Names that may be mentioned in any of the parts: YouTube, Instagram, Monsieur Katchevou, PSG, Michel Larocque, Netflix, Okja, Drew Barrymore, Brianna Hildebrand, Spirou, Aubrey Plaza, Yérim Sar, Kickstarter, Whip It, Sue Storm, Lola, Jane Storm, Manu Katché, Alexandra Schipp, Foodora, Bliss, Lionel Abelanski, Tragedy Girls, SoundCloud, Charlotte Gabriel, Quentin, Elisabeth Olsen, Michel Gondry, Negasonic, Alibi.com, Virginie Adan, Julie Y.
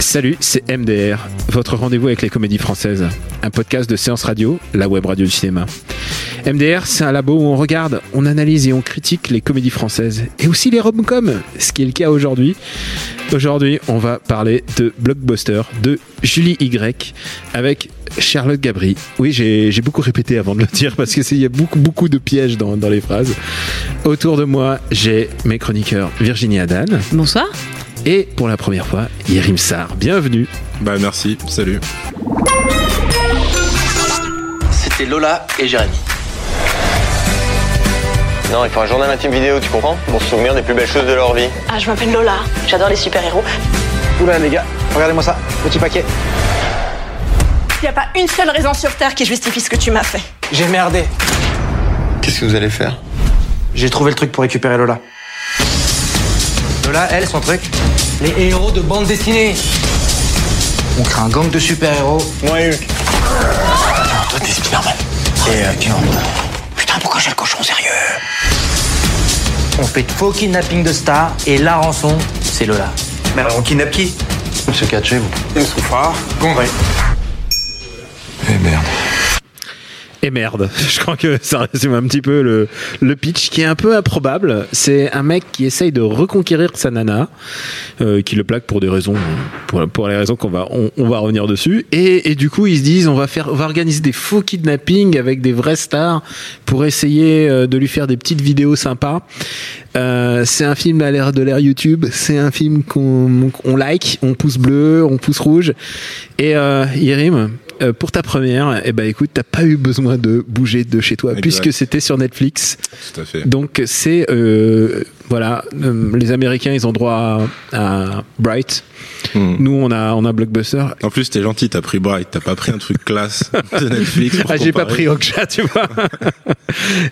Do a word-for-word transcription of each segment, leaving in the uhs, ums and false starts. Salut, c'est M D R, votre rendez-vous avec les comédies françaises. Un podcast de Séance Radio, la web radio du cinéma. M D R, c'est un labo où on regarde, on analyse et on critique les comédies françaises. Et aussi les rom-coms, ce qui est le cas aujourd'hui. Aujourd'hui, on va parler de Blockbuster, de Julie Y, avec Charlotte Gabriel. Oui, j'ai, j'ai beaucoup répété avant de le dire, parce qu'il y a beaucoup, beaucoup de pièges dans, dans les phrases. Autour de moi, j'ai mes chroniqueurs Virginie Adan. Bonsoir. Et pour la première fois, Yérim Sar. Bienvenue. Bah merci, salut. C'était Lola et Jérémy. Non, il faut un journal intime vidéo, tu comprends? Pour se souvenir des plus belles choses de leur vie. Ah, je m'appelle Lola, j'adore les super-héros. Oula les gars, regardez-moi ça, petit paquet. Il n'y a pas une seule raison sur Terre qui justifie ce que tu m'as fait. J'ai merdé. Qu'est-ce que vous allez faire? J'ai trouvé le truc pour récupérer Lola. Lola, elle, son truc? Les héros de bande dessinée. On crée un gang de super-héros. Moi et Hulk. Non, toi, t'es Spider-Man. Et euh, Kino. Putain, pourquoi j'ai le cochon sérieux? On fait de faux kidnapping de stars et la rançon, c'est Lola. Mais alors on kidnappe qui? Monsieur Katchevou. Youssoufa, Gondry. Eh merde. Et merde, je crois que ça résume un petit peu le, le pitch qui est un peu improbable. C'est un mec qui essaye de reconquérir sa nana, euh, qui le plaque pour des raisons, pour, pour les raisons qu'on va, on, on va revenir dessus. Et, et du coup, ils se disent, on va faire, on va organiser des faux kidnappings avec des vrais stars pour essayer de lui faire des petites vidéos sympas. Euh, c'est un film à l'ère de l'ère YouTube. C'est un film qu'on, on like, on pouce bleu, on pouce rouge. Et euh, Yérim, pour ta première, eh ben écoute, t'as pas eu besoin de bouger de chez toi, exact, puisque c'était sur Netflix. Tout à fait. Donc c'est euh, voilà, euh, les Américains ils ont droit à, à Bright. Mmh. Nous on a on a Blockbuster. En plus t'es gentil, t'as pris Bright, t'as pas pris un truc classe de Netflix. Pour ah comparer. J'ai pas pris Okja, tu vois.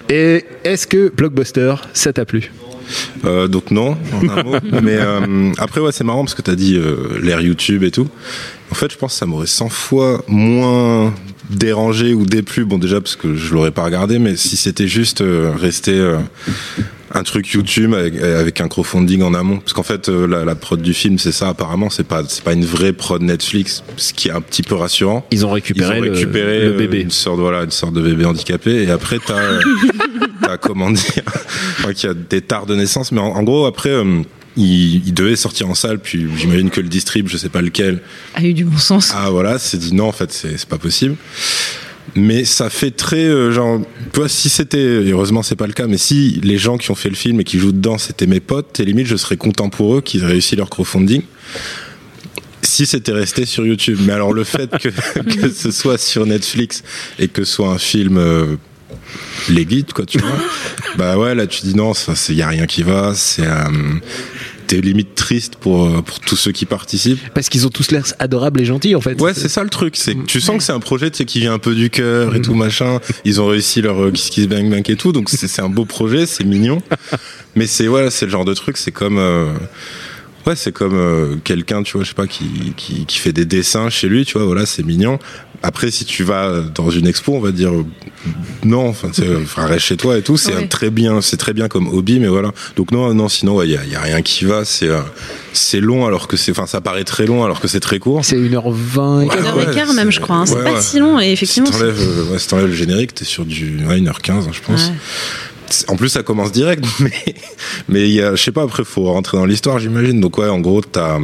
Et est-ce que Blockbuster ça t'a plu? Euh, donc non, en un mot. Mais euh, après ouais, c'est marrant parce que t'as dit euh, l'ère YouTube et tout. En fait, je pense que ça m'aurait cent fois moins dérangé ou déplu. Bon, déjà, parce que je l'aurais pas regardé, mais si c'était juste euh, rester euh, un truc YouTube avec, avec un crowdfunding en amont. Parce qu'en fait, euh, la, la prod du film, c'est ça, apparemment. C'est pas, c'est pas une vraie prod Netflix, ce qui est un petit peu rassurant. Ils ont récupéré, Ils ont récupéré le, le bébé. Une sorte, voilà, une sorte de bébé handicapé. Et après, t'as, euh, t'as comment dire, enfin, qu'il y a des tares de naissance. Mais en, en gros, après... Euh, Il, il devait sortir en salle, puis j'imagine que le distrib, je sais pas lequel, a eu du bon sens. Ah voilà, c'est dit non, en fait, c'est, c'est pas possible. Mais ça fait très euh, genre, toi, si c'était, heureusement c'est pas le cas, mais si les gens qui ont fait le film et qui jouent dedans c'était mes potes, et limite je serais content pour eux qu'ils aient réussi leur crowdfunding. Si c'était resté sur YouTube, mais alors le fait que, que ce soit sur Netflix et que ce soit un film. Euh, les guides quoi tu vois bah ouais là tu dis non ça c'est y a rien qui va c'est euh, t'es limite triste pour pour tous ceux qui participent parce qu'ils ont tous l'air adorables et gentils en fait ouais c'est, c'est ça le truc c'est que tu sens que c'est un projet tu sais qui vient un peu du cœur et tout machin ils ont réussi leur euh, kiss kiss bang bang et tout donc c'est c'est un beau projet c'est mignon mais c'est ouais c'est le genre de truc c'est comme euh, ouais c'est comme euh, quelqu'un tu vois je sais pas qui qui qui fait des dessins chez lui tu vois voilà c'est mignon. Après, si tu vas dans une expo, on va dire non, enfin, reste chez toi et tout. C'est ouais. très bien, c'est très bien comme hobby, mais voilà. Donc non, non, sinon il ouais, y, y a rien qui va. C'est euh, c'est long alors que c'est, enfin, ça paraît très long alors que c'est très court. C'est une heure vingt, ouais, une heure quinze ouais, même, je crois. Hein. Ouais, c'est pas ouais. si long et effectivement. Si t'enlèves, c'est... Ouais, si t'enlèves le générique, t'es sur du ouais, une heure quinze, hein, je pense. Ouais. En plus, ça commence direct, mais mais il y a, je sais pas. Après, faut rentrer dans l'histoire, j'imagine. Donc ouais, en gros, t'as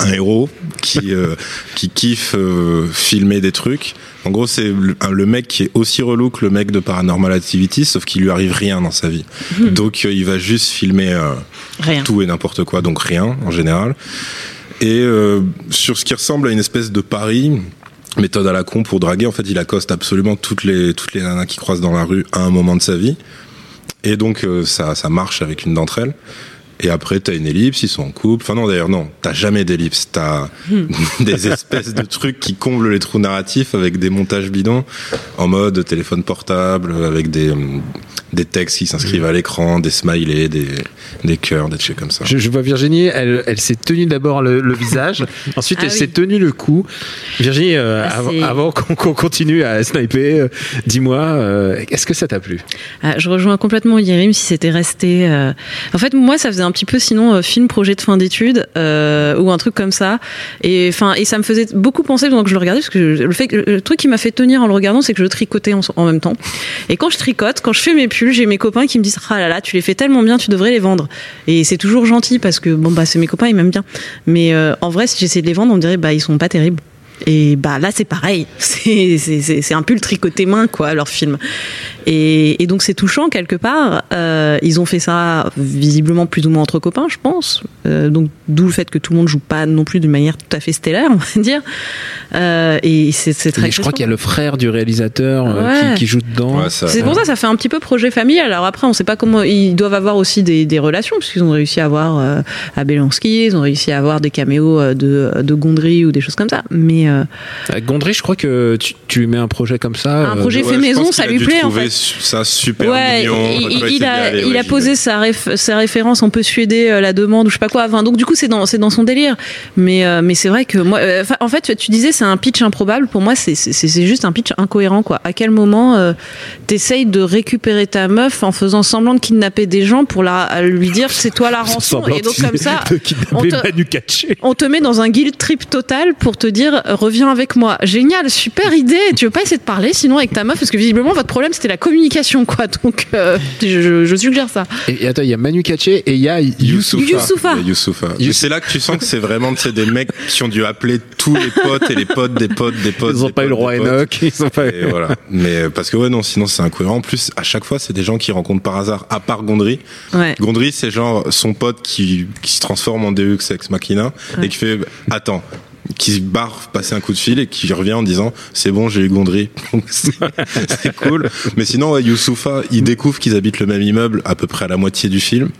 un héros qui euh, qui kiffe euh, filmer des trucs. En gros, c'est le, le mec qui est aussi relou que le mec de Paranormal Activity, sauf qu'il lui arrive rien dans sa vie. Mmh. Donc euh, il va juste filmer euh, tout et n'importe quoi, donc rien en général. Et euh, sur ce qui ressemble à une espèce de pari méthode à la con pour draguer. En fait, il accoste absolument toutes les toutes les nanas qu'il croise dans la rue à un moment de sa vie. Et donc euh, ça ça marche avec une d'entre elles. Et après, t'as une ellipse, ils sont en couple. Enfin non, d'ailleurs, non, t'as jamais d'ellipse. T'as des espèces de trucs qui comblent les trous narratifs avec des montages bidons, en mode téléphone portable, avec des, des textes qui s'inscrivent à l'écran, des smileys, des, des cœurs, des trucs comme ça. Je, je vois Virginie, elle, elle s'est tenue d'abord le, le visage, ensuite ah elle oui. s'est tenue le cou. Virginie, euh, ah, av- avant qu'on, qu'on continue à sniper, euh, dis-moi, euh, est-ce que ça t'a plu ? ah, Je rejoins complètement Yérim, si c'était resté... Euh... En fait, moi, ça faisait un petit peu sinon euh, film projet de fin d'études euh, ou un truc comme ça, et enfin et ça me faisait beaucoup penser pendant que je le regardais, parce que je, le fait le truc qui m'a fait tenir en le regardant, c'est que je tricotais en, en même temps, et quand je tricote, quand je fais mes pulls, j'ai mes copains qui me disent ah là là, tu les fais tellement bien, tu devrais les vendre, et c'est toujours gentil parce que bon bah c'est mes copains, ils m'aiment bien, mais euh, en vrai si j'essayais de les vendre, on me dirait bah ils sont pas terribles. Et bah là c'est pareil, c'est, c'est, c'est, c'est un pull tricoté main quoi, leur film, et, et donc c'est touchant quelque part. Euh, ils ont fait ça visiblement plus ou moins entre copains, je pense, euh, donc d'où le fait que tout le monde joue pas non plus d'une manière tout à fait stellaire, on va dire, euh, et c'est, c'est très et je crois qu'il y a le frère du réalisateur euh, ouais. qui, qui joue dedans, ouais, ça, c'est pour ouais. ça ça fait un petit peu projet familial. Alors après on sait pas comment ils doivent avoir aussi des, des relations, parce qu'ils ont réussi à avoir euh, Abelanski, ils ont réussi à avoir des caméos de, de Gondry ou des choses comme ça, mais Euh... Gondry, je crois que tu, tu lui mets un projet comme ça. Un projet euh, fait ouais, maison, ça lui plaît en fait. Ça super ouais, mignon. Il, il, il, il a, aller, il ouais, a posé sa, réf- sa référence un peu suédée, euh, la demande ou je sais pas quoi. Enfin, donc du coup, c'est dans, c'est dans son délire. Mais, euh, mais c'est vrai que moi, euh, en fait, tu disais c'est un pitch improbable. Pour moi, c'est, c'est, c'est juste un pitch incohérent, quoi. À quel moment euh, t'essayes de récupérer ta meuf en faisant semblant de kidnapper des gens pour la, lui dire que c'est toi la rançon, et donc comme ça, on te, Manu Katché. on te met dans un guilt trip total pour te dire reviens avec moi. Génial, super idée. Tu veux pas essayer de parler sinon avec ta meuf, parce que visiblement votre problème c'était la communication quoi. Donc euh, je, je suggère ça. Et, et attends, il y a Manu Katché et il y a Youssoufa. Youssoufa. Youssoufa. Youssoufa. C'est là que tu sens que c'est vraiment des mecs qui ont dû appeler tous les potes et les potes des potes des potes. Ils ont pas potes, eu le roi Enoch. Ils ont pas. Et voilà. Mais parce que ouais non, sinon c'est incohérent. En plus à chaque fois c'est des gens qui rencontrent par hasard. À part Gondry. Ouais. Gondry c'est genre son pote qui qui se transforme en Deus ex machina ouais. et qui fait attends. Qui se barre passer un coup de fil et qui revient en disant c'est bon, j'ai eu Gondry. c'est, c'est cool. Mais sinon ouais, Youssoufa, il découvre qu'ils habitent le même immeuble à peu près à la moitié du film.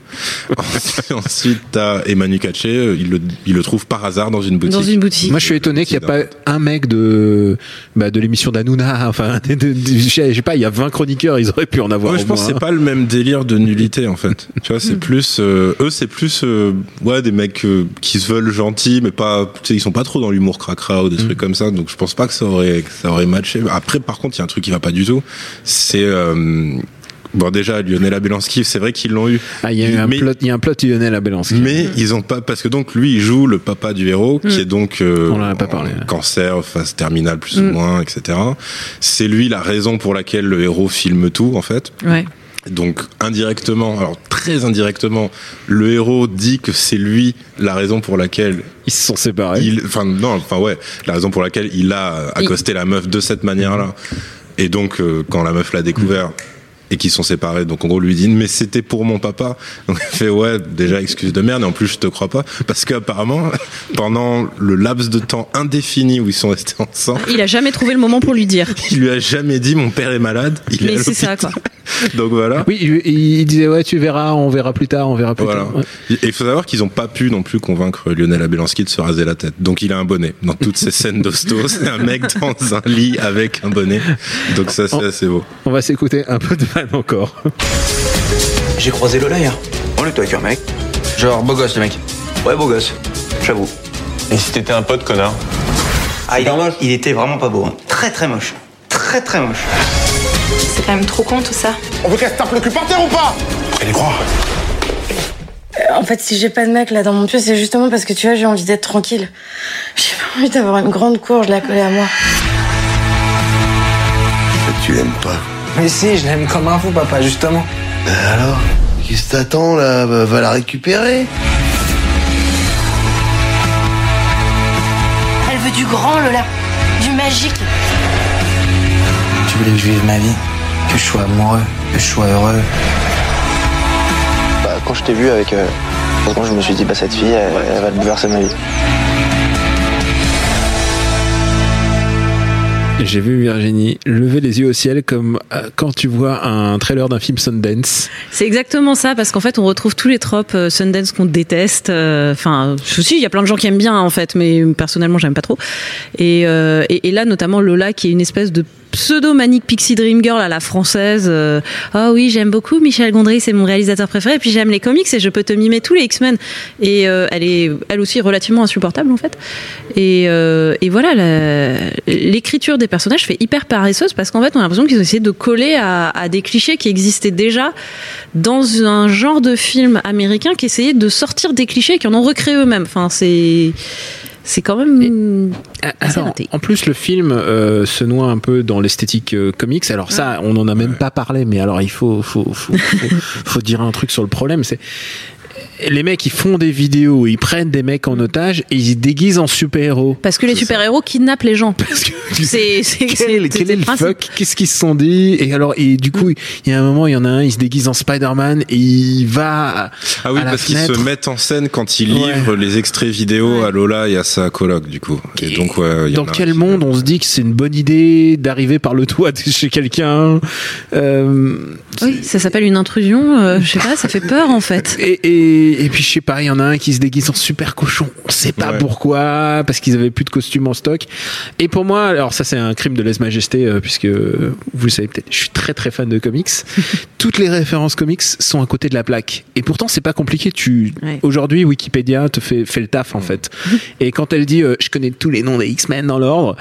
Ensuite t'as Manu Katché, il le, il le trouve par hasard dans une boutique. Dans une boutique. Moi je suis étonné qu'il n'y a pas un mec de bah, de l'émission d'Hanouna, enfin de, de, de, je sais pas, il y a vingt chroniqueurs, ils auraient pu en avoir. Moi ouais, je pense moins. Que c'est pas le même délire de nullité en fait. Tu vois, c'est plus euh, eux c'est plus euh, ouais des mecs euh, qui se veulent gentils mais pas, ils sont pas trop dans l'humour cracra ou des mmh. trucs comme ça, donc je pense pas que ça aurait, que ça aurait matché. Après par contre il y a un truc qui va pas du tout, c'est euh, bon déjà Lionel Abelanski, c'est vrai qu'ils l'ont eu, ah, il y a eu un mais, plot il y a un plot Lionel Abelanski, mais ils ont pas, parce que donc lui il joue le papa du héros mmh. qui est donc euh, on en a pas parlé, en cancer, phase terminale plus mmh. ou moins, etc. C'est lui la raison pour laquelle le héros filme tout en fait ouais. Donc indirectement, alors très indirectement, le héros dit que c'est lui la raison pour laquelle ils se sont séparés. Enfin non, enfin ouais, la raison pour laquelle il a accosté il... la meuf de cette manière-là. Et donc euh, quand la meuf l'a découvert. Mmh. Et qui sont séparés, donc en gros lui dit mais c'était pour mon papa, donc il fait ouais déjà excuse de merde, et en plus je te crois pas, parce qu'apparemment pendant le laps de temps indéfini où ils sont restés ensemble, il a jamais trouvé le moment pour lui dire, il lui a jamais dit mon père est malade, il mais est à c'est ça quoi. Donc voilà, oui il, il disait ouais tu verras, on verra plus tard, on verra plus voilà. tard ouais. Et il faut savoir qu'ils ont pas pu non plus convaincre Lionel Abelanski de se raser la tête, donc il a un bonnet dans toutes ces scènes d'hosto, c'est un mec dans un lit avec un bonnet, donc ça c'est on, assez beau. On va s'écouter un peu de encore. J'ai croisé Lola hier. On est toi avec un mec. Genre beau gosse le mec. Ouais beau gosse. J'avoue. Et si t'étais un pote connard? Ah il, moche. il était vraiment pas beau. Hein. Très très moche. Très très moche. C'est quand même trop con tout ça. On veut qu'elle se tape le cul par terre ou pas? Elle y croit. En fait si j'ai pas de mec là dans mon pieu, c'est justement parce que tu vois j'ai envie d'être tranquille. J'ai pas envie d'avoir une grande cour, je la collais à moi. Et tu aimes pas? Mais si, je l'aime comme un fou, papa, justement. Ben alors, qu'est-ce que t'attends, là ? Ben, va la récupérer. Elle veut du grand, Lola. Du magique. Tu voulais que je vive ma vie ? Que je sois amoureux, que je sois heureux. Bah, quand je t'ai vu avec... Euh, quand je me suis dit, bah, cette fille, elle, elle va bouleverser ma vie. J'ai vu Virginie lever les yeux au ciel comme quand tu vois un trailer d'un film Sundance. C'est exactement ça, parce qu'en fait on retrouve tous les tropes Sundance qu'on déteste. Enfin, aussi il y a plein de gens qui aiment bien en fait, mais personnellement j'aime pas trop. Et, euh, et, et là notamment Lola qui est une espèce de pseudo manic pixie dream girl à la française. Ah oh oui, j'aime beaucoup Michel Gondry, c'est mon réalisateur préféré. Et puis j'aime les comics et je peux te mimer tous les X-Men. Et euh, elle est elle aussi relativement insupportable en fait. Et, euh, et voilà, la, l'écriture des personnages fait hyper paresseuse parce qu'en fait on a l'impression qu'ils ont essayé de coller à, à des clichés qui existaient déjà dans un genre de film américain qui essayait de sortir des clichés et qui en ont recréé eux-mêmes. Enfin c'est... C'est quand même et, assez alors, raté. En plus, le film euh, se noie un peu dans l'esthétique euh, comics. Alors ouais. Ça, on n'en a même pas parlé, mais alors il faut, faut, faut, faut, faut dire un truc sur le problème. C'est... Les mecs, ils font des vidéos, ils prennent des mecs en otage et ils se déguisent en super-héros. Parce que les super-héros kidnappent les gens. Parce que c'est, c'est, quel, c'est, quel c'est, est c'est le principe. Fuck, qu'est-ce qu'ils se sont dit? Et alors, et du coup, il y a un moment, il y en a un, il se déguise en Spider-Man et il va à, ah oui, à la parce fenêtre. Qu'ils se mettent en scène quand ils livrent ouais. les extraits vidéo ouais. à Lola et à sa coloc, du coup. Et, et donc, ouais, y dans y en quel a monde on se dit que c'est une bonne idée d'arriver par le toit chez quelqu'un? Euh, oui, ça s'appelle une intrusion, euh, je sais pas, ça fait peur, en fait. Et, et, Et puis je sais pas, il y en a un qui se déguise en super cochon. On sait pas ouais. pourquoi, parce qu'ils avaient plus de costumes en stock. Et pour moi, alors ça c'est un crime de lèse-majesté, euh, puisque vous le savez peut-être, je suis très très fan de comics. Toutes les références comics sont à côté de la plaque. Et pourtant c'est pas compliqué. Tu ouais. Aujourd'hui Wikipédia te fait fait le taf en fait. Et quand elle dit euh, je connais tous les noms des X-Men dans l'ordre,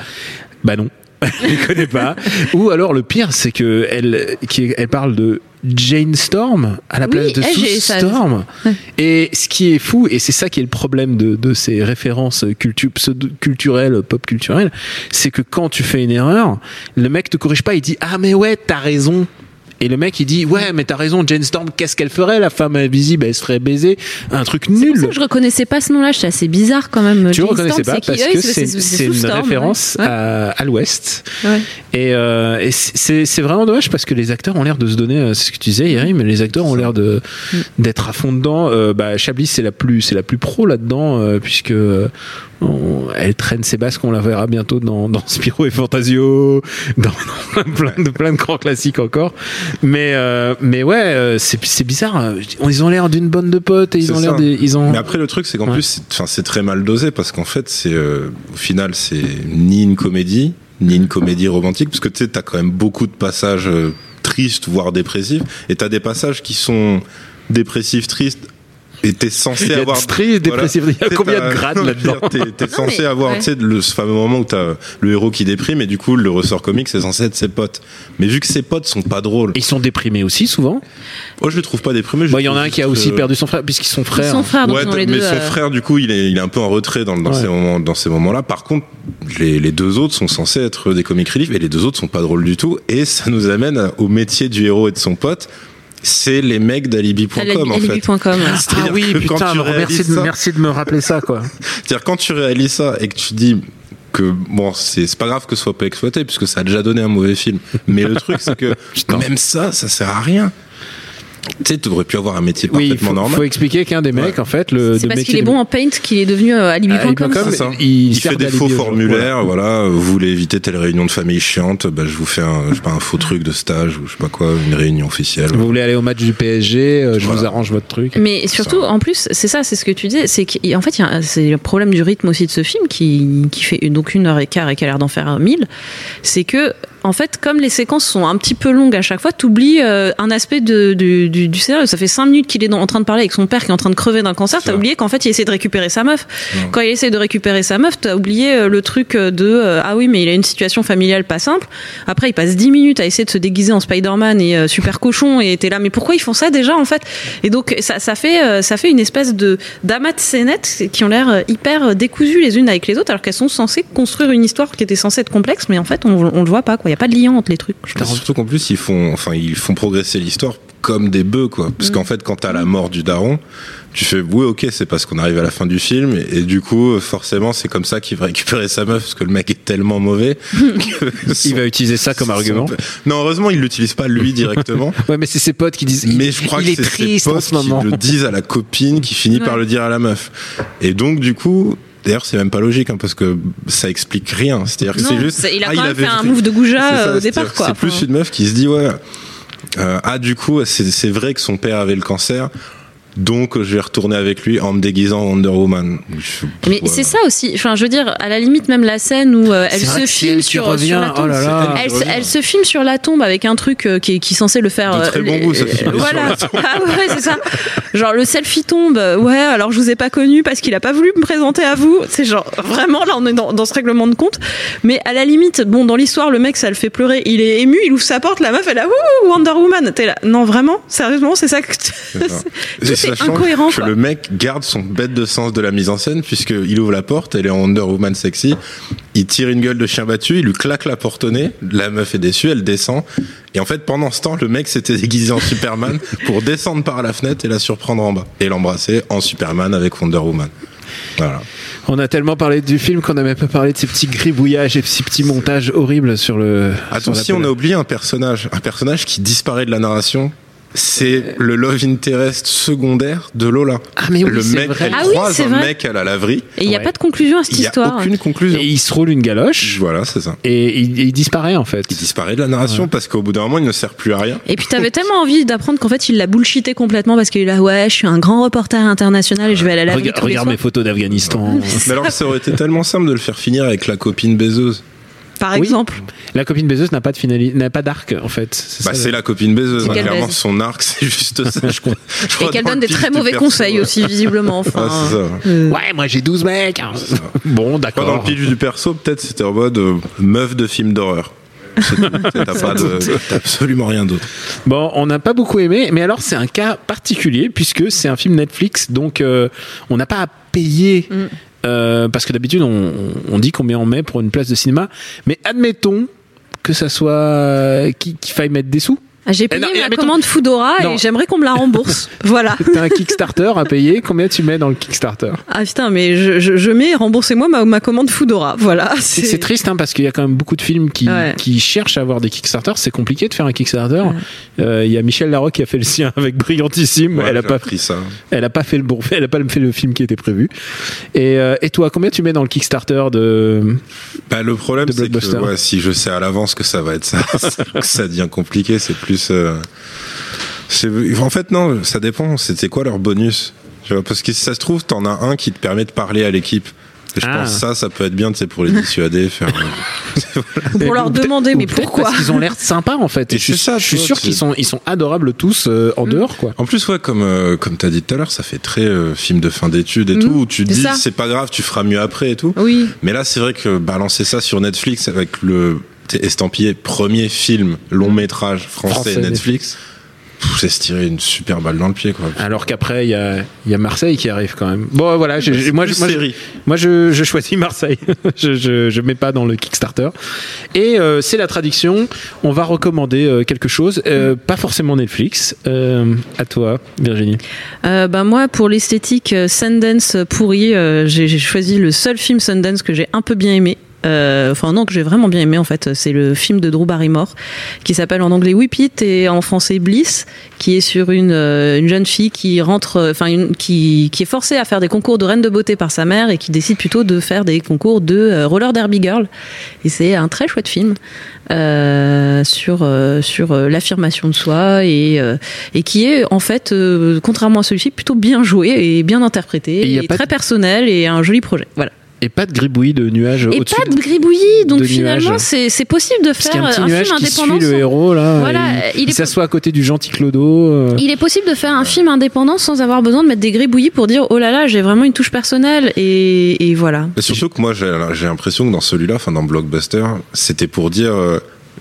bah non. Je les connais pas. Ou alors le pire, c'est que elle, qui, elle parle de Jane Storm à la place oui, de Sue Storm. Ça. Et ce qui est fou, et c'est ça qui est le problème de, de ces références cultu, pseudo, culturelles, pop culturelles, c'est que quand tu fais une erreur, le mec te corrige pas. Il dit ah mais ouais t'as raison. Et le mec il dit ouais mais t'as raison, Jane Storm, qu'est-ce qu'elle ferait, la femme invisible, elle se ferait baiser, un truc nul. C'est pour ça que je reconnaissais pas ce nom-là, c'est assez bizarre quand même. Tu Jane reconnaissais Storm, pas parce que c'est, c'est, c'est une Storm, référence ouais. à, à l'Ouest ouais. et, euh, et c'est, c'est vraiment dommage parce que les acteurs ont l'air de se donner, c'est ce que tu disais Yérim, mais les acteurs ont l'air de d'être à fond dedans. Euh, bah, Chablis c'est la plus c'est la plus pro là-dedans euh, puisque euh, on, elle traîne ses basques, on la verra bientôt dans, dans Spirou et Fantasio, dans, dans plein de plein de grands classiques encore. Mais euh, mais ouais, c'est c'est bizarre. Ils ont l'air d'une bande de potes et ils c'est ont ça. L'air des, ils ont. Mais après le truc c'est qu'en ouais. plus, enfin c'est, c'est très mal dosé parce qu'en fait c'est euh, au final c'est ni une comédie ni une comédie romantique parce que tu sais t'as quand même beaucoup de passages euh, tristes voire dépressifs et t'as des passages qui sont dépressifs tristes. Et t'es censé il y a avoir stress, voilà. dépressif. Il y a combien de grades non, là-dedans? T'es, t'es non, censé mais... avoir, ouais. tu sais, le ce fameux moment où t'as le héros qui déprime et du coup le ressort comique c'est censé être ses potes. Mais vu que ses potes sont pas drôles, ils sont déprimés aussi souvent. Moi je le trouve pas déprimé. Moi il y en a un qui a aussi euh... perdu son frère puisqu'ils sont frères. Ils sont frères donc ouais, dans les deux. Mais son euh... frère du coup il est il est un peu en retrait dans, dans ouais. ces moments dans ces moments-là. Par contre les les deux autres sont censés être des comic relief et les deux autres sont pas drôles du tout et ça nous amène au métier du héros et de son pote. C'est les mecs d'Alibi point com Alibi. en fait. Alibi point com Ah oui, putain, merci de, ça... merci de me rappeler ça, quoi. C'est-à-dire, quand tu réalises ça et que tu dis que, bon, c'est, c'est pas grave que ce soit pas exploité, puisque ça a déjà donné un mauvais film. Mais le truc, c'est que même ça, ça sert à rien. Tu sais, tu aurais pu avoir un métier oui, parfaitement faut, normal. Il faut expliquer qu'un des mecs, ouais. en fait, le. C'est parce qu'il est bon en paint qu'il est devenu euh, Alibi point com Il, il fait des faux formulaires, ouais. voilà. Vous voulez éviter telle réunion de famille chiante, bah, je vous fais un, je sais pas, un faux truc de stage ou je sais pas quoi, une réunion officielle. Vous ouais. voulez aller au match du P S G, euh, je voilà. vous arrange votre truc. Mais surtout, ça. en plus, c'est ça, c'est ce que tu dis, c'est qu'en fait, y a un, c'est le problème du rythme aussi de ce film qui, qui fait donc une heure et quart et qui a l'air d'en faire mille. C'est que, en fait, comme les séquences sont un petit peu longues à chaque fois, t'oublies euh, un aspect de, du, du, du scénario. Ça fait cinq minutes qu'il est dans, en train de parler avec son père qui est en train de crever d'un cancer. C'est t'as vrai. oublié qu'en fait, il essaie de récupérer sa meuf. Non. Quand il essaie de récupérer sa meuf, t'as oublié euh, le truc de euh, ah oui, mais il a une situation familiale pas simple. Après, il passe dix minutes à essayer de se déguiser en Spider-Man et euh, super cochon et t'es là. Mais pourquoi ils font ça déjà en fait? Et donc ça, ça fait euh, ça fait une espèce de d'amas de scénettes qui ont l'air hyper décousues les unes avec les autres, alors qu'elles sont censées construire une histoire qui était censée être complexe, mais en fait, on, on le voit pas quoi. Il n'y a pas de lien entre les trucs. Je pense. Surtout qu'en plus, ils font, enfin, ils font progresser l'histoire comme des bœufs, quoi. Parce mmh. qu'en fait, quand t'as la mort du daron, tu fais, oui, ok, c'est parce qu'on arrive à la fin du film, et, et du coup, forcément, c'est comme ça qu'il va récupérer sa meuf, parce que le mec est tellement mauvais. Que son, il va utiliser ça comme son, argument. Son... Non, heureusement, il l'utilise pas lui directement. ouais, mais c'est ses potes qui disent, mais je crois il que est c'est triste ses potes en ce moment. Qui le disent à la copine, qui finit ouais. par le dire à la meuf. Et donc, du coup, D'ailleurs, c'est même pas logique, hein, parce que ça explique rien. C'est-à-dire que non, c'est juste. C'est, il a ah, quand il même fait un move de goujat euh, au départ, quoi. C'est plus enfin... une meuf qui se dit, ouais, euh, ah, du coup, c'est, c'est vrai que son père avait le cancer. Donc je vais retourner avec lui en me déguisant en Wonder Woman. Mais voilà. C'est ça aussi. Enfin, je veux dire, à la limite même la scène où euh, elle se filme sur, sur la tombe. Oh là là, elle, elle, elle se filme sur la tombe avec un truc euh, qui, qui est censé le faire. De très euh, bon goût. Euh, euh, voilà. Ah ouais, c'est ça. Genre le selfie tombe. Ouais. Alors je vous ai pas connu parce qu'il a pas voulu me présenter à vous. C'est genre vraiment là on est dans, dans ce règlement de compte. Mais à la limite, bon dans l'histoire le mec ça le fait pleurer. Il est ému, il ouvre sa porte, la meuf elle a ouh Wonder Woman. T'es là. Non vraiment, sérieusement c'est ça que. T... Sachant que quoi. Le mec garde son bête de sens de la mise en scène, puisqu'il ouvre la porte, elle est en Wonder Woman sexy, il tire une gueule de chien battu, il lui claque la porte au nez, la meuf est déçue, elle descend, et en fait pendant ce temps le mec s'était déguisé en Superman pour descendre par la fenêtre et la surprendre en bas, et l'embrasser en Superman avec Wonder Woman. Voilà. On a tellement parlé du film qu'on n'a même pas parlé de ces petits gribouillages et ces petits montages horribles sur le... Attends, sur si on a oublié un personnage, un personnage qui disparaît de la narration. C'est le love interest secondaire de Lola. Ah mais oui, le c'est mec, vrai. Elle ah croise oui, un vrai. Mec à la laverie. Et il n'y a ouais. pas de conclusion à cette y histoire. Il n'y a aucune conclusion. Et il se roule une galoche. Voilà, c'est ça. Et il, il disparaît en fait. Il disparaît de la narration ouais. parce qu'au bout d'un moment, il ne sert plus à rien. Et puis t'avais tellement envie d'apprendre qu'en fait, il l'a bullshité complètement parce qu'il a ouais, je suis un grand reporter international et je vais à la laverie. Rega- tous regarde les mes soirs. Photos d'Afghanistan. Ouais. Mais alors, ça aurait été tellement simple de le faire finir avec la copine baiseuse. Par oui. exemple, la copine baiseuse n'a pas de finali- n'a pas d'arc en fait. C'est, bah ça, c'est la copine baiseuse. Hein, clairement, baise. Son arc, c'est juste ça. Je crois, je crois et qu'elle donne des très mauvais perso, conseils ouais. aussi visiblement. Enfin, ah, c'est ça. Euh... ouais, moi j'ai douze mecs. Bon, d'accord. Dans le pitch du perso, peut-être c'était en mode euh, meuf de film d'horreur. C'est, t'as, pas de, t'as absolument rien d'autre. Bon, on n'a pas beaucoup aimé, mais alors c'est un cas particulier puisque c'est un film Netflix, donc euh, on n'a pas à payer. Mm. Euh, parce que d'habitude on, on dit combien on met pour une place de cinéma, mais admettons que ça soit qu'il, qu'il faille mettre des sous. Ah, j'ai payé non, ma admettons... commande Foodora non. et j'aimerais qu'on me la rembourse. Voilà. T'as un Kickstarter à payer, combien tu mets dans le Kickstarter? Ah putain, mais je, je, je mets remboursez-moi ma, ma commande Foodora. Voilà. C'est, c'est triste hein, parce qu'il y a quand même beaucoup de films qui, ouais. qui cherchent à avoir des Kickstarters. C'est compliqué de faire un Kickstarter. Il ouais. euh, y a Michel Larocque qui a fait le sien avec brillantissime. Ouais, elle a pas pris ça. Elle a pas fait le bon, elle a pas fait le film qui était prévu. Et, euh, et toi, combien tu mets dans le Kickstarter de? Bah le problème c'est que ouais, si je sais à l'avance que ça va être ça, ça devient compliqué. C'est plus Euh, c'est, en fait non, ça dépend, c'était quoi leur bonus, parce que si ça se trouve t'en as un qui te permet de parler à l'équipe et je ah. pense que ça ça peut être bien pour les dissuader faire, voilà. Ou pour leur demander mais pourquoi, parce qu'ils ont l'air sympas en fait, et et je, je, ça, je suis sûr qu'ils sont, ils sont adorables tous euh, en mm. dehors quoi. En plus ouais, comme, euh, comme t'as dit tout à l'heure, ça fait très euh, film de fin d'études et mm. tout, où tu te dis ça. C'est pas grave, tu feras mieux après et tout oui. Mais là c'est vrai que balancer ça sur Netflix avec le estampillé premier film long métrage français, français Netflix, Netflix. C'est se tirer une super balle dans le pied quoi. Alors qu'après il y a, y a Marseille qui arrive quand même. Bon voilà, je, je, moi, je, moi, je, moi je, je choisis Marseille. je, je, je mets pas dans le Kickstarter. Et euh, c'est la traduction. On va recommander euh, quelque chose, euh, pas forcément Netflix. Euh, à toi Virginie. euh, bah, moi pour l'esthétique Sundance pourrie, euh, j'ai, j'ai choisi le seul film Sundance que j'ai un peu bien aimé. Euh, enfin non, que j'ai vraiment bien aimé en fait, c'est le film de Drew Barrymore qui s'appelle en anglais Whip It et en français Bliss, qui est sur une, euh, une jeune fille qui rentre, enfin une, qui, qui est forcée à faire des concours de reine de beauté par sa mère et qui décide plutôt de faire des concours de euh, roller derby girl, et c'est un très chouette film euh, sur, euh, sur euh, l'affirmation de soi et, euh, et qui est en fait euh, contrairement à celui-ci plutôt bien joué et bien interprété et, et très de... personnel et un joli projet, voilà. Et pas de gribouillis de nuages et au-dessus. Et pas de gribouillis, donc finalement c'est, c'est possible de faire un, un film indépendant. Qui suit le sans... héros là, voilà, il, il, il s'assoit po- à côté du gentil Clodo. Euh... Il est possible de faire un film indépendant sans avoir besoin de mettre des gribouillis pour dire oh là là, j'ai vraiment une touche personnelle et, et voilà. Mais surtout que moi j'ai, j'ai l'impression que dans celui-là, enfin dans Blockbuster, c'était pour dire euh,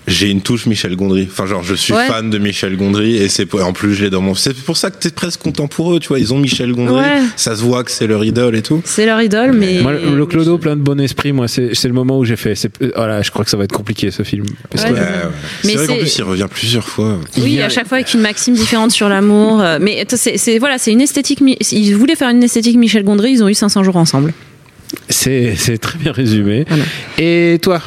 j'ai une touche Michel Gondry. Enfin genre je suis ouais. fan de Michel Gondry et c'est pour, en plus je l'ai dans mon. C'est pour ça que t'es presque content pour eux, tu vois. Ils ont Michel Gondry, ouais. ça se voit que c'est leur idole et tout. C'est leur idole, mais moi, le Clodo plein de bon esprit, moi c'est, c'est le moment où j'ai fait. C'est, voilà, je crois que ça va être compliqué ce film. Parce ouais, que... ouais, ouais. C'est mais vrai c'est... qu'en plus il revient plusieurs fois. Oui, a... à chaque fois avec une maxime différente sur l'amour. Mais c'est, c'est voilà, c'est une esthétique. Ils voulaient faire une esthétique Michel Gondry, ils ont eu cinq cents jours ensemble. C'est, c'est très bien résumé. Voilà. Et toi?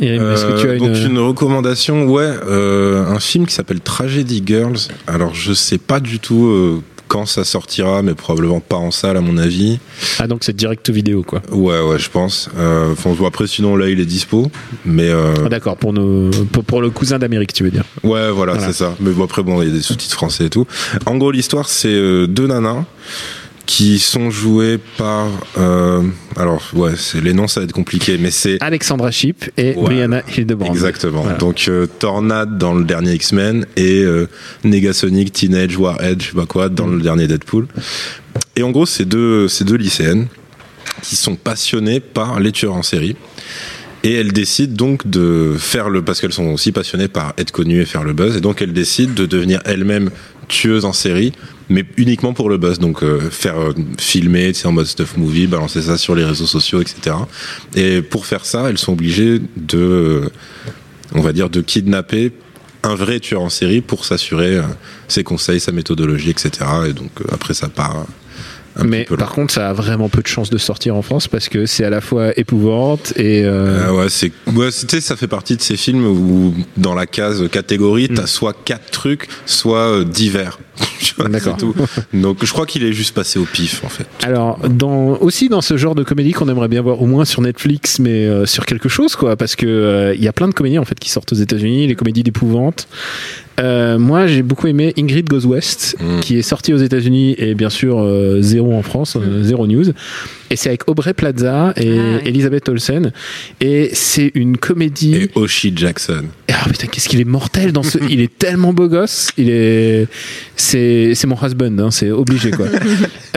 Euh, Est-ce que tu as une... donc une recommandation, ouais, euh, un film qui s'appelle Tragedy Girls. Alors je sais pas du tout euh, quand ça sortira, mais probablement pas en salle à mon avis. Ah, donc c'est direct vidéo quoi. Ouais ouais, je pense. Euh, on voit après, sinon là il est dispo, mais euh... ah, d'accord, pour nos pour, pour le cousin d'Amérique tu veux dire. Ouais voilà, voilà. C'est ça. Mais bon, après bon, il y a des sous-titres français et tout. En gros, l'histoire c'est euh, deux nanas qui sont jouées par euh, alors ouais, c'est les noms, ça va être compliqué, mais c'est Alexandra Schipp et ouais, Brianna Hildebrand. Exactement. Voilà. Donc euh, Tornade dans le dernier X-Men et euh, Negasonic, Teenage Warhead, je sais pas quoi, dans mm. le dernier Deadpool. Et en gros, c'est deux c'est deux lycéennes qui sont passionnées par les tueurs en série. Et elles décident donc de faire le... Parce qu'elles sont aussi passionnées par être connues et faire le buzz. Et donc elles décident de devenir elles-mêmes tueuses en série, mais uniquement pour le buzz. Donc euh, faire euh, filmer, tu sais, en mode stuff movie, balancer ça sur les réseaux sociaux, et cetera. Et pour faire ça, elles sont obligées de... Euh, on va dire de kidnapper un vrai tueur en série pour s'assurer euh, ses conseils, sa méthodologie, et cetera. Et donc euh, après ça part... Mais par contre, ça a vraiment peu de chances de sortir en France parce que c'est à la fois épouvante et. Euh... Euh, ouais, c'est. Ouais, tu sais, ça fait partie de ces films où, dans la case catégorie, mmh. t'as soit quatre trucs, soit divers. D'accord. Tout. Donc, je crois qu'il est juste passé au pif, en fait. Alors, dans, aussi dans ce genre de comédie qu'on aimerait bien voir, au moins sur Netflix, mais euh, sur quelque chose, quoi, parce que il euh, y a plein de comédies en fait qui sortent aux États-Unis, les comédies d'épouvante. Euh, moi, j'ai beaucoup aimé Ingrid Goes West, mm. qui est sortie aux États-Unis et bien sûr euh, zéro en France, euh, zéro news. Et c'est avec Aubrey Plaza et ah, oui. Elisabeth Olsen. Et c'est une comédie. Et Oshie Jackson. Et oh putain, qu'est-ce qu'il est mortel dans ce. Il est tellement beau gosse. Il est. C'est, c'est mon husband, hein, c'est obligé quoi.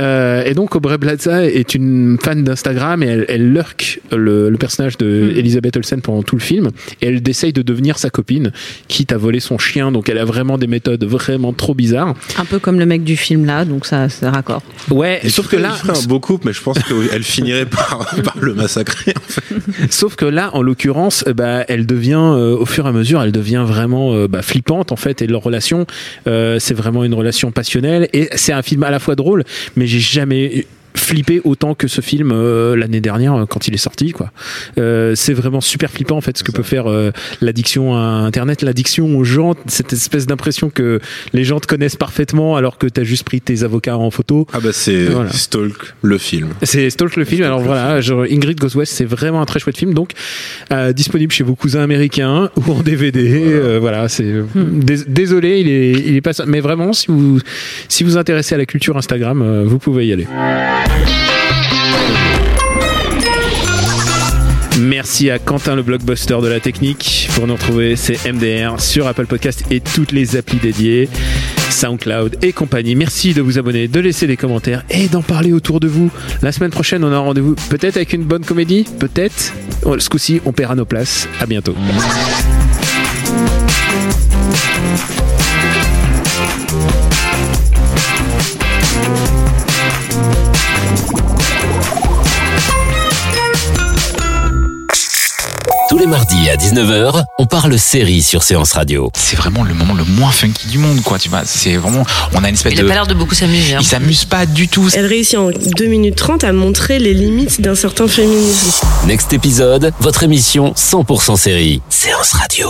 euh, et donc Aubrey Plaza est une fan d'Instagram et elle, elle lurque le, le personnage de Elisabeth Olsen pendant tout le film et elle essaye de devenir sa copine, quitte à voler son chien. Donc elle a vraiment des méthodes vraiment trop bizarres. Un peu comme le mec du film là, donc ça, ça raccorde. Ouais, et sauf que là, un beau couple, mais je pense qu'elle finirait par, par le massacrer. En fait. Sauf que là, en l'occurrence, bah, elle devient euh, au fur et à mesure, elle devient vraiment euh, bah, flippante en fait. Et leur relation, euh, c'est vraiment une relation passionnelle et c'est un film à la fois drôle, mais j'ai jamais flippé autant que ce film euh, l'année dernière euh, quand il est sorti quoi. Euh, c'est vraiment super flippant en fait ce que peut faire euh, l'addiction à Internet, l'addiction aux gens, cette espèce d'impression que les gens te connaissent parfaitement alors que t'as juste pris tes avocats en photo. Ah bah c'est voilà. Stalk le film. C'est Stalk le film. Stalk alors le voilà, genre Ingrid Goes West, c'est vraiment un très chouette film donc euh, disponible chez vos cousins américains ou en D V D. Voilà, euh, voilà c'est hmm. Dés- désolé il est il est pas mais vraiment si vous si vous intéressez à la culture Instagram, euh, vous pouvez y aller. Merci à Quentin le blockbuster de la technique. Pour nous retrouver, c'est M D R sur Apple Podcast et toutes les applis dédiées, SoundCloud et compagnie. Merci de vous abonner, de laisser des commentaires et d'en parler autour de vous. La semaine prochaine, on a un rendez-vous peut-être avec une bonne comédie, peut-être. Ce coup-ci, on paiera nos places. À bientôt. Tous les mardis à dix-neuf heures, on parle série sur Séance Radio. C'est vraiment le moment le moins funky du monde, quoi. Tu vois, c'est vraiment. On a une espèce il de. Il n'a pas l'air de beaucoup s'amuser. Hein. Il s'amuse pas du tout. Elle réussit en deux minutes trente à montrer les limites d'un certain féminisme. Next épisode, votre émission cent pour cent série. Séance Radio.